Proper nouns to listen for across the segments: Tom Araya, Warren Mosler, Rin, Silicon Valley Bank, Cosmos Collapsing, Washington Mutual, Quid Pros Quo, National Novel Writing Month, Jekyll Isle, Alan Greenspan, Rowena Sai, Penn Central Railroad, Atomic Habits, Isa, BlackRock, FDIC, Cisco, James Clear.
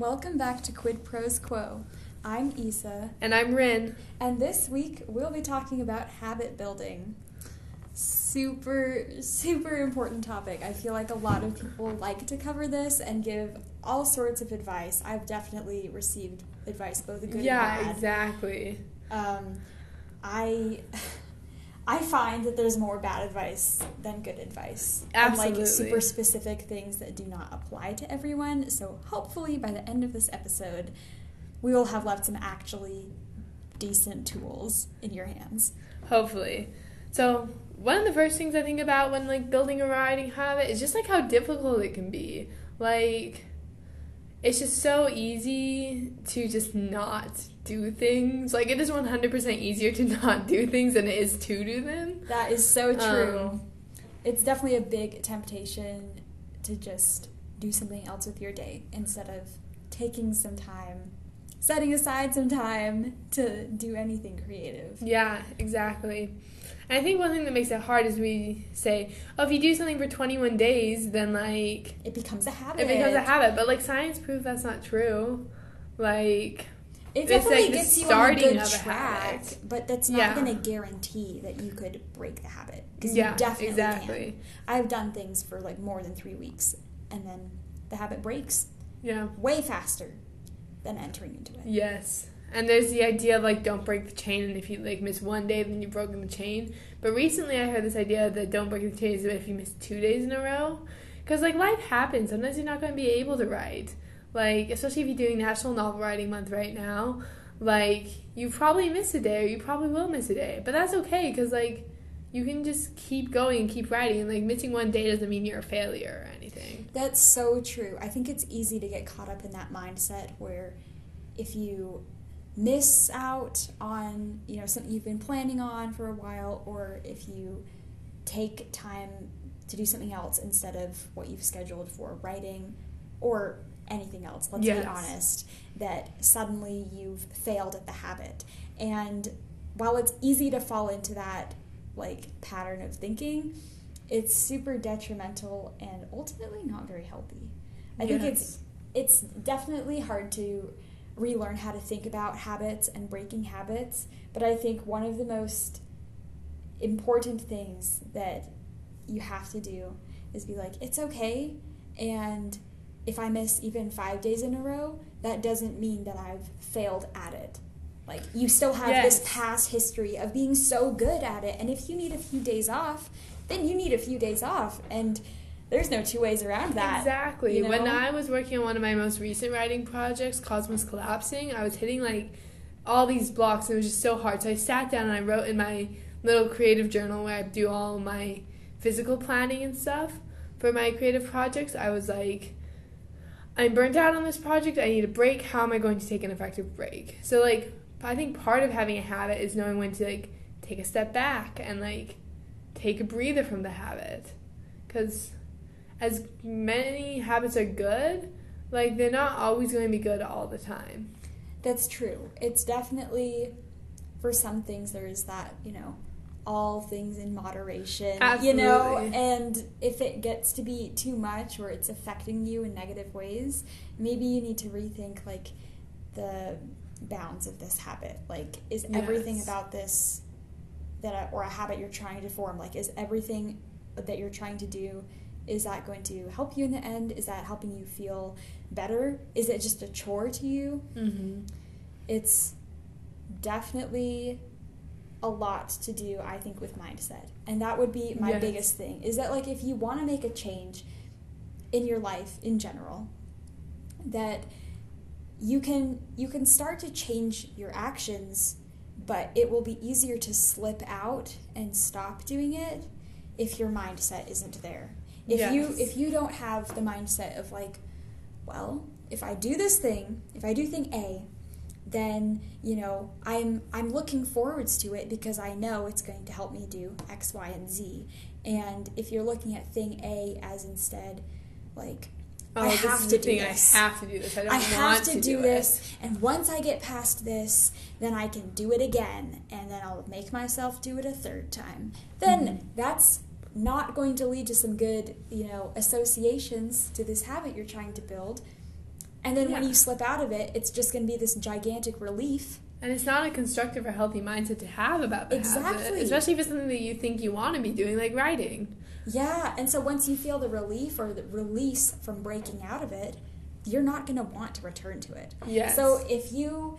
Welcome back to Quid Pros Quo. I'm Isa. And I'm Rin. And this week we'll be talking about habit building. Super, super important topic. I feel like a lot of people like to cover this and give all sorts of advice. I've definitely received advice, both good and bad. Yeah, exactly. I find that there's more bad advice than good advice. Absolutely. And like super specific things that do not apply to everyone. So hopefully by the end of this episode, we will have left some actually decent tools in your hands. Hopefully. So one of the first things I think about when like building a writing habit is just like how difficult it can be. Like, it's just so easy to just not do things. Like, it is 100% easier to not do things than it is to do them. That is so true. It's definitely a big temptation to just do something else with your day instead of taking some time, setting aside some time to do anything creative. Yeah, exactly. And I think one thing that makes it hard is we say, oh, if you do something for 21 days, then, like... It becomes a habit. It becomes a habit. But, like, science proves that's not true. Like... It definitely like gets you on a good track, but that's not going to guarantee that you could break the habit. Because you definitely can. I've done things for, like, more than 3 weeks, and then the habit breaks way faster than entering into it. Yes. And there's the idea of, like, don't break the chain, and if you, like, miss 1 day, then you've broken the chain. But recently I heard this idea that don't break the chain is if you miss 2 days in a row. Because, like, life happens. Sometimes you're not going to be able to write. Like, especially if you're doing National Novel Writing Month right now, like, you probably miss a day, or you probably will miss a day. But that's okay, because, like, you can just keep going and keep writing. And, like, missing 1 day doesn't mean you're a failure or anything. That's so true. I think it's easy to get caught up in that mindset where if you miss out on, you know, something you've been planning on for a while, or if you take time to do something else instead of what you've scheduled for writing or anything else, let's be honest, that suddenly you've failed at the habit. And while it's easy to fall into that, like, pattern of thinking, it's super detrimental and ultimately not very healthy. I think it's definitely hard to relearn how to think about habits and breaking habits, but I think one of the most important things that you have to do is be like, it's okay, and if I miss even 5 days in a row, that doesn't mean that I've failed at it. Like, you still have this past history of being so good at it, and if you need a few days off, then you need a few days off, and there's no two ways around that. Exactly. You know? When I was working on one of my most recent writing projects, Cosmos Collapsing, I was hitting, like, all these blocks, and it was just so hard. So I sat down and I wrote in my little creative journal where I do all my physical planning and stuff for my creative projects. I was like, I'm burnt out on this project. I need a break. How am I going to take an effective break? So, like, I think part of having a habit is knowing when to, like, take a step back and, like, take a breather from the habit. Because as many habits are good, like, they're not always going to be good all the time. That's true. It's definitely, for some things, there is that, you know, all things in moderation. Absolutely. You know, and if it gets to be too much or it's affecting you in negative ways, maybe you need to rethink, like, the bounds of this habit. Like, is everything about this or a habit you're trying to form, like, is everything that you're trying to do, is that going to help you in the end? Is that helping you feel better? Is it just a chore to you? Mm-hmm. It's definitely a lot to do, I think, with mindset. And that would be my biggest thing, is that, like, if you want to make a change in your life in general, that you can start to change your actions, but it will be easier to slip out and stop doing it if your mindset isn't there. If you don't have the mindset of, like, well, if I do thing A, then, you know, I'm looking forwards to it because I know it's going to help me do X, Y, and Z. And if you're looking at thing A as instead, like, I have to do this. I don't want to do this. And once I get past this, then I can do it again. And then I'll make myself do it a third time. Then that's not going to lead to some good, you know, associations to this habit you're trying to build. And then when you slip out of it, it's just going to be this gigantic relief. And it's not a constructive or healthy mindset to have about the habit, especially if it's something that you think you want to be doing, like writing. Yeah, and so once you feel the relief or the release from breaking out of it, you're not going to want to return to it. Yes. So if you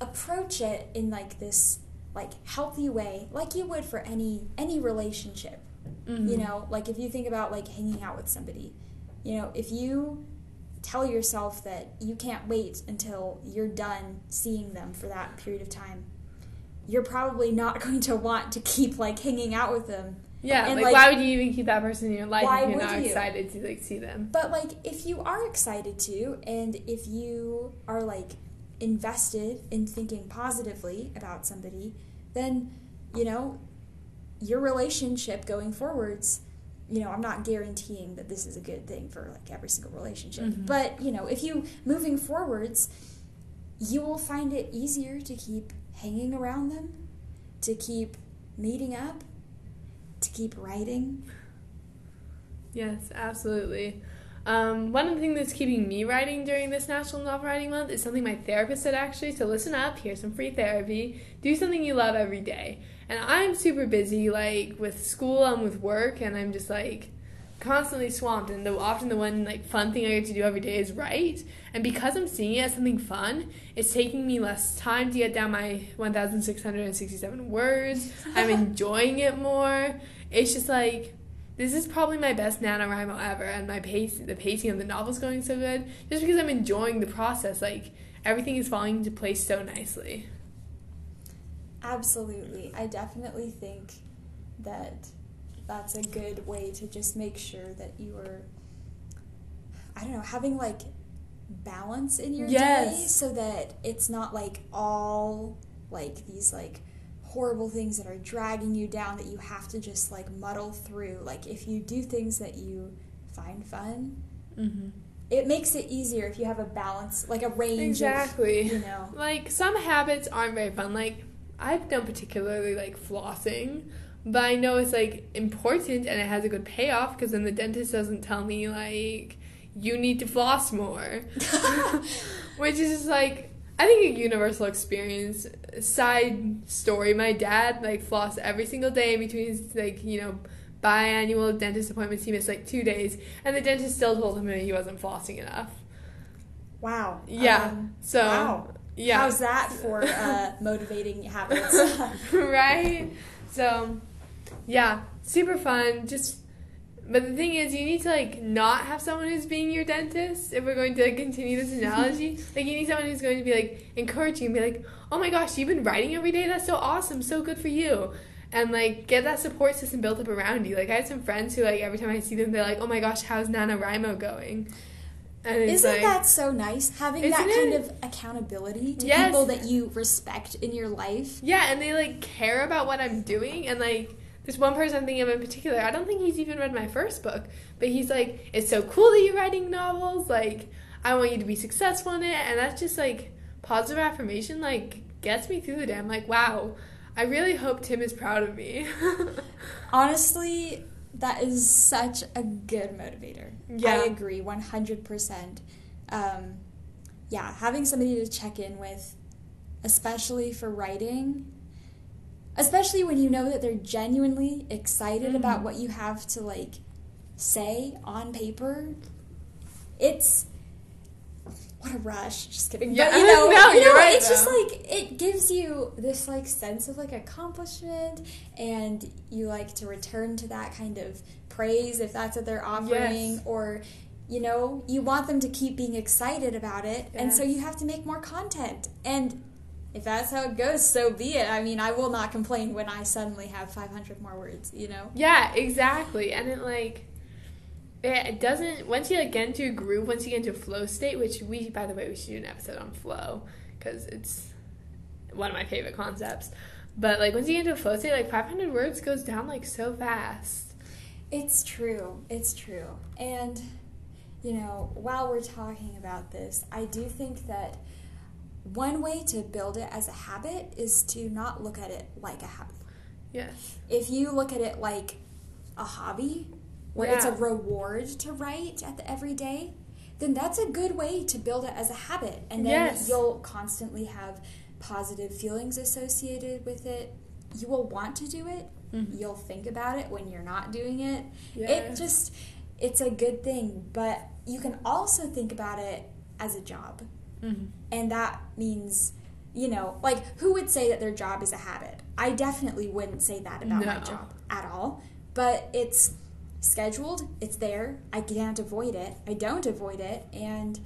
approach it in like this like healthy way, like you would for any relationship, mm-hmm. you know, like if you think about like hanging out with somebody, you know, if you tell yourself that you can't wait until you're done seeing them for that period of time, you're probably not going to want to keep like hanging out with them. Yeah, and, like why would you even keep that person in your life if you're not excited to like see them? But like if you are excited to, and if you are like invested in thinking positively about somebody, then, you know, your relationship going forwards, you know, I'm not guaranteeing that this is a good thing for like every single relationship, mm-hmm. but you know, if you moving forwards, you will find it easier to keep hanging around them, to keep meeting up, to keep writing. Yes, absolutely. One of the things that's keeping me writing during this National Novel Writing Month is something my therapist said, actually. So listen up, here's some free therapy. Do something you love every day. And I'm super busy, like, with school and with work, and I'm just, like, constantly swamped. And often the one, like, fun thing I get to do every day is write. And because I'm seeing it as something fun, it's taking me less time to get down my 1,667 words. I'm enjoying it more. It's just, like, this is probably my best NaNoWriMo ever, and the pacing of the novel's going so good, just because I'm enjoying the process. Like, everything is falling into place so nicely. Absolutely. I definitely think that that's a good way to just make sure that you are, I don't know, having, like, balance in your day, so that it's not, like, all, like, these, like, horrible things that are dragging you down that you have to just like muddle through. Like if you do things that you find fun, mm-hmm. it makes it easier if you have a balance, like a range. Exactly. Of, you know, like some habits aren't very fun. Like I don't particularly like flossing, but I know it's like important and it has a good payoff, because then the dentist doesn't tell me like you need to floss more, which is just like, I think a universal experience. Side story, my dad, like, flossed every single day between his, like, you know, biannual dentist appointments. He missed, like, 2 days, and the dentist still told him that he wasn't flossing enough. Wow. Yeah. So, wow. Yeah. How's that for motivating habits? Right? So, yeah, super fun. Just, but the thing is, you need to, like, not have someone who's being your dentist, if we're going to, like, continue this analogy. Like, you need someone who's going to be, like, encouraging and be like, oh, my gosh, you've been writing every day? That's so awesome. So good for you. And, like, get that support system built up around you. Like, I have some friends who, like, every time I see them, they're like, oh, my gosh, how's NaNoWriMo going? And it's isn't like, that so nice? Having that kind of accountability to people that you respect in your life. Yeah, and they, like, care about what I'm doing and, like, there's one person I'm thinking of in particular. I don't think he's even read my first book, but he's like, it's so cool that you're writing novels. Like, I want you to be successful in it. And that's just, like, positive affirmation, like, gets me through the day. I'm like, wow, I really hope Tim is proud of me. Honestly, that is such a good motivator. Yeah. I agree 100%. Yeah, having somebody to check in with, especially for writing, especially when you know that they're genuinely excited mm-hmm. about what you have to, like, say on paper. It's, what a rush. Just kidding. Yeah. But, you know, no, you're right, it's though. Just, like, it gives you this, like, sense of, like, accomplishment, and you like to return to that kind of praise if that's what they're offering, or, you know, you want them to keep being excited about it, and so you have to make more content, and if that's how it goes, so be it. I mean, I will not complain when I suddenly have 500 more words, you know? Yeah, exactly. And it, like, it doesn't, once you, like, get into a groove, once you get into a flow state, which we, by the way, we should do an episode on flow, because it's one of my favorite concepts. But, like, once you get into a flow state, like, 500 words goes down, like, so fast. It's true. It's true. And, you know, while we're talking about this, I do think that one way to build it as a habit is to not look at it like a habit. Yes. If you look at it like a hobby, where it's a reward to write at the everyday, then that's a good way to build it as a habit. And then you'll constantly have positive feelings associated with it. You will want to do it. Mm-hmm. You'll think about it when you're not doing it. Yes. It's a good thing. But you can also think about it as a job. Mm-hmm. And that means, you know, like, who would say that their job is a habit? I definitely wouldn't say that about my job at all. But it's scheduled. It's there. I can't avoid it. I don't avoid it. And,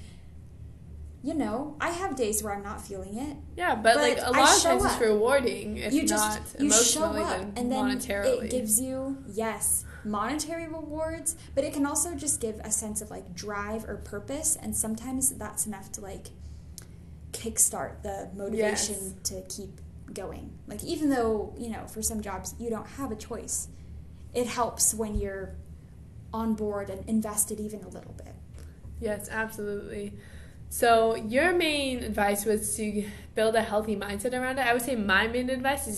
you know, I have days where I'm not feeling it. Yeah, but like, a lot of times it's rewarding, if not emotionally, then monetarily. It gives you, monetary rewards, but it can also just give a sense of, like, drive or purpose, and sometimes that's enough to, like, kickstart the motivation to keep going. Like, even though, you know, for some jobs you don't have a choice, it helps when you're on board and invested even a little bit. Yes, absolutely. So your main advice was to build a healthy mindset around it. I would say my main advice is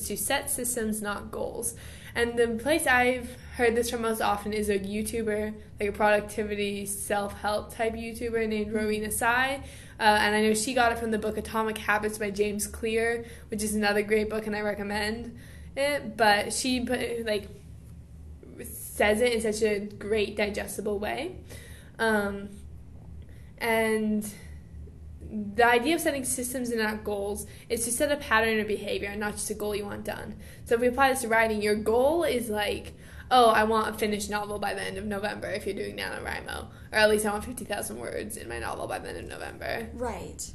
to set systems, not goals. And the place I've heard this from most often is a YouTuber, like a productivity, self-help type YouTuber named Rowena Sai. And I know she got it from the book Atomic Habits by James Clear, which is another great book and I recommend it. But she says it in such a great digestible way. And the idea of setting systems and not goals is to set a pattern of behavior and not just a goal you want done. So if we apply this to writing, your goal is like, oh, I want a finished novel by the end of November if you're doing NaNoWriMo. Or at least I want 50,000 words in my novel by the end of November. Right.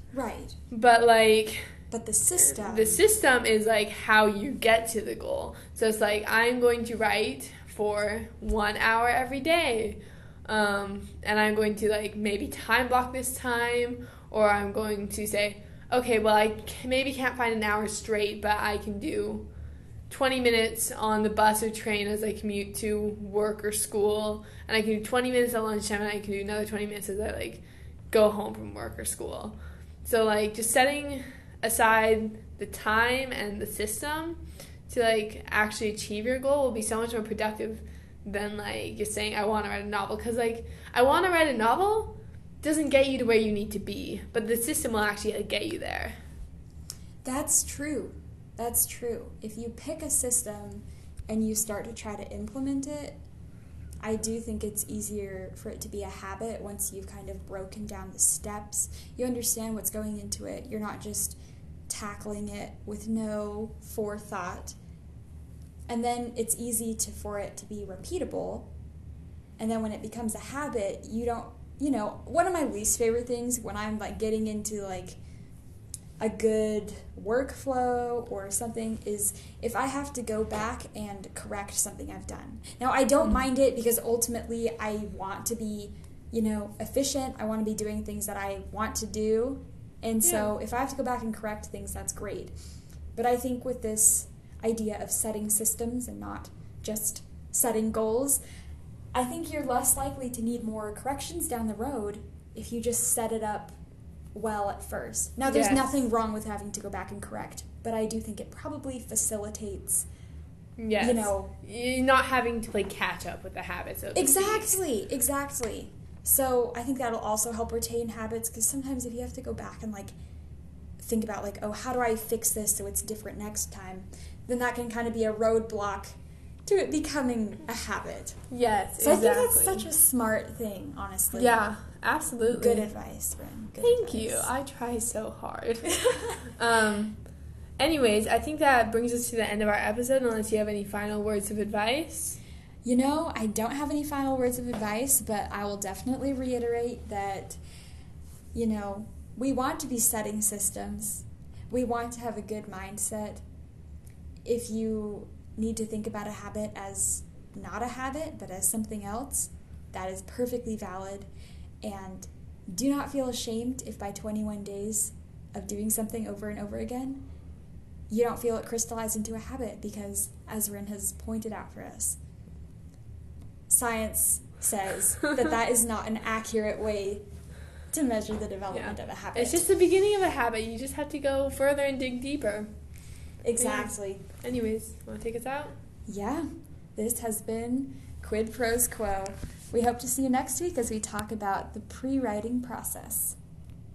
But the system. The system is like how you get to the goal. So it's like, I'm going to write for 1 hour every day. And I'm going to, like, maybe time block this time, or I'm going to say, okay, well, maybe can't find an hour straight, but I can do 20 minutes on the bus or train as I commute to work or school, and I can do 20 minutes at lunchtime, and I can do another 20 minutes as I, like, go home from work or school. So, like, just setting aside the time and the system to, like, actually achieve your goal will be so much more productive than, like, you're saying, I want to write a novel. Because, like, I want to write a novel doesn't get you to where you need to be. But the system will actually get you there. That's true. If you pick a system and you start to try to implement it, I do think it's easier for it to be a habit once you've kind of broken down the steps. You understand what's going into it. You're not just tackling it with no forethought. And then it's easy for it to be repeatable. And then when it becomes a habit, one of my least favorite things when I'm, like, getting into, like, a good workflow or something is if I have to go back and correct something I've done. Now, I don't mind it because ultimately I want to be, you know, efficient. I want to be doing things that I want to do. And so if I have to go back and correct things, that's great. But I think with this idea of setting systems and not just setting goals, I think you're less likely to need more corrections down the road if you just set it up well at first. Now, there's nothing wrong with having to go back and correct, but I do think it probably facilitates, you know, you're not having to play catch up with the habits. Exactly. So I think that'll also help retain habits, because sometimes if you have to go back and, like, think about, like, oh, how do I fix this so it's different next time, then that can kind of be a roadblock to it becoming a habit. Yes, so exactly. I think that's such a smart thing, honestly. Yeah, absolutely. Good advice, Rin. Thank you. I try so hard. Anyways, I think that brings us to the end of our episode, unless you have any final words of advice. You know, I don't have any final words of advice, but I will definitely reiterate that, you know, we want to be setting systems. We want to have a good mindset. If you need to think about a habit as not a habit, but as something else, that is perfectly valid. And do not feel ashamed if by 21 days of doing something over and over again, you don't feel it crystallize into a habit, because, as Rin has pointed out for us, science says that is not an accurate way to measure the development of a habit. It's just the beginning of a habit. You just have to go further and dig deeper. Exactly. Yeah. Anyways, want to take us out? Yeah. This has been Quid Pros Quo. We hope to see you next week as we talk about the pre-writing process.